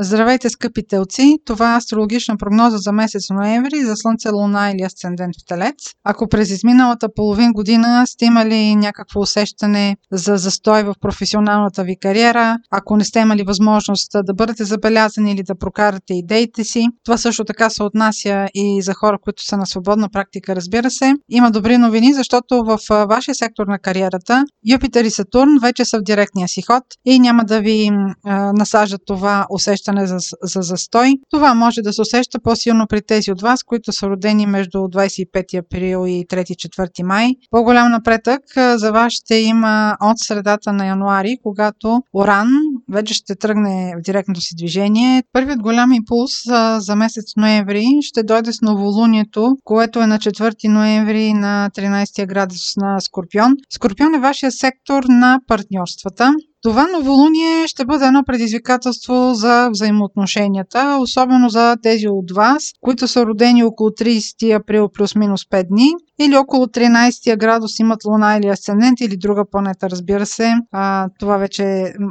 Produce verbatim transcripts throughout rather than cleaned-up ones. Здравейте, скъпи телци! Това е астрологична прогноза за месец ноември за Слънце, Луна или асцендент в Телец. Ако през изминалата половин година сте имали някакво усещане за застой в професионалната ви кариера, ако не сте имали възможност да бъдете забелязани или да прокарате идеите си, това също така се отнася и за хора, които са на свободна практика, разбира се. Има добри новини, защото в вашия сектор на кариерата Юпитер и Сатурн вече са в директния си ход и няма да ви а, насаждат това усещане За, за застой. Това може да се усеща по-силно при тези от вас, които са родени между двадесет и пети април и трети-четвърти май. По-голям напредък за вас ще има от средата на януари, когато Уран вече ще тръгне в директното си движение. Първият голям импулс за месец ноември ще дойде с новолунието, което е на четвърти ноември на тринадесети градус на Скорпион. Скорпион е вашия сектор на партньорствата. Това новолуние ще бъде едно предизвикателство за взаимоотношенията, особено за тези от вас, които са родени около тридесети април плюс-минус пет дни, или около тринадесети градус имат Луна или асцендент или друга планета, разбира се. А, това вече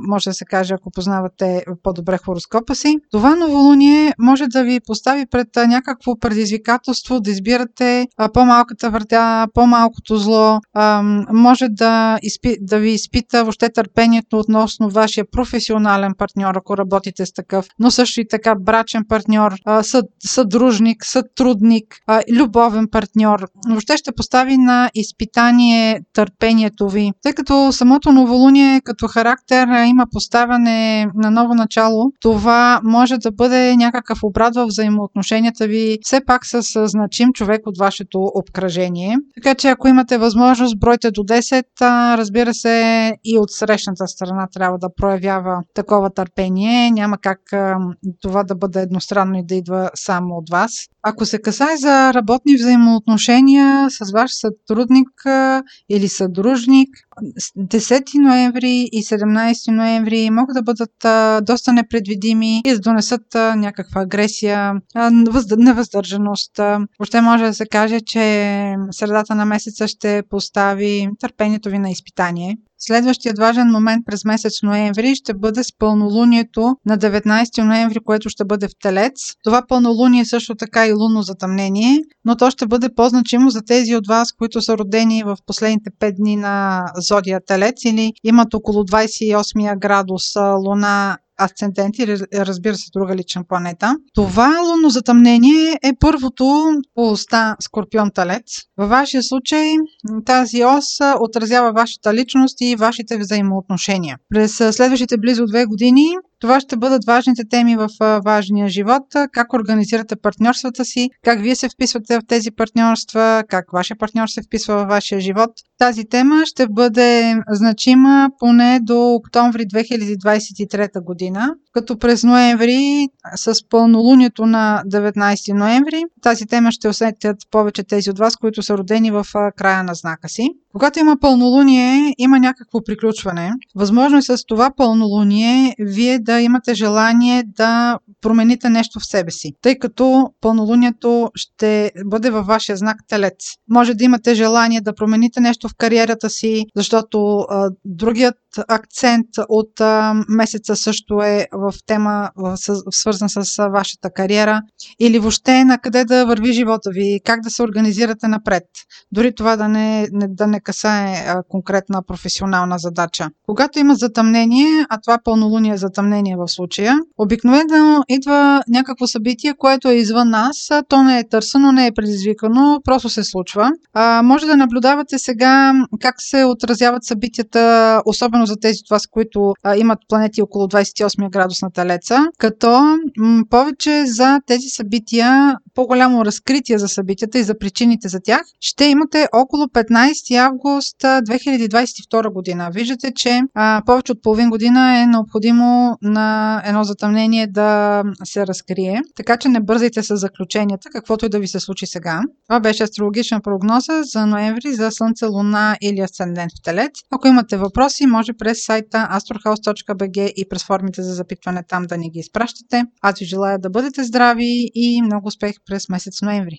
може да се каже, ако познавате по-добре хороскопа си. Това новолуние може да ви постави пред някакво предизвикателство да избирате а, по-малката въртя, по-малкото зло, а, може да, изпи, да ви изпита въобще търпението относно вашия професионален партньор, ако работите с такъв, но също и така брачен партньор, а, съд, съдружник, сътрудник, а, любовен партньор. Въобще ще постави на изпитание търпението ви. Тъй като самото новолуние като характер има поставяне на ново начало, това може да бъде някакъв обрат във взаимоотношенията ви, все пак с значим човек от вашето обкръжение. Така че ако имате възможност, бройте до десет, разбира се, и от срещната страна трябва да проявява такова търпение. Няма как това да бъде едностранно и да идва само от вас. Ако се касае за работни взаимоотношения с ваш сътрудник или съдружник, десети ноември и седемнадесети ноември могат да бъдат доста непредвидими и да донесат някаква агресия, невъздържаност. Въобще може да се каже, че средата на месеца ще постави търпението ви на изпитание. Следващият важен момент през месец ноември ще бъде с пълнолунието на деветнадесети ноември, което ще бъде в Телец. Това пълнолуние също така и лунно затъмнение, но то ще бъде по-значимо за тези от вас, които са родени в последните пет дни на зодия Телец или имат около двадесет и осми градус Луна, асцендент и разбира се друга лична планета. Това лунно затъмнение е първото по оста Скорпион-Телец. Във вашия случай тази ос отразява вашата личност и вашите взаимоотношения. През следващите близо две години това ще бъдат важните теми в важния живот, как организирате партньорствата си, как вие се вписвате в тези партньорства, как вашия партньор се вписва във вашия живот. Тази тема ще бъде значима поне до октомври две хиляди двадесет и трета година, като през ноември с пълнолунието на деветнадесети ноември тази тема ще усетят повече тези от вас, които са родени в края на знака си. Когато има пълнолуние, има някакво приключване. Възможно е с това пълнолуние вие да имате желание да промените нещо в себе си, тъй като пълнолунието ще бъде във вашия знак Телец. Може да имате желание да промените нещо в кариерата си, защото а, другият акцент от а, месеца също е в тема в, с, свързан с а, вашата кариера или въобще на къде да върви живота ви, как да се организирате напред. Дори това да не, не, да не касае а, конкретна професионална задача. Когато има затъмнение, а това пълнолуние е затъмнение в случая, обикновено идва някакво събитие, което е извън нас, а, то не е търсено, не е предизвикано, просто се случва. А, може да наблюдавате сега как се отразяват събитията, особено за тези от вас, които а, имат планети около двадесет и осми градус на Телеца, като м- повече за тези събития, по-голямо разкритие за събитията и за причините за тях, ще имате около петнадесети август две хиляди двадесет и втора година. Виждате, че а, повече от половин година е необходимо на едно затъмнение да се разкрие, така че не бързайте с заключенията, каквото и да ви се случи сега. Това беше астрологична прогноза за ноември за Слънце, Луна или асцендент в Телец. Ако имате въпроси, може през сайта astrohouse точка би джи и през формите за запитване там да ни ги изпращате. Аз ви желая да бъдете здрави и много успех през месец ноември!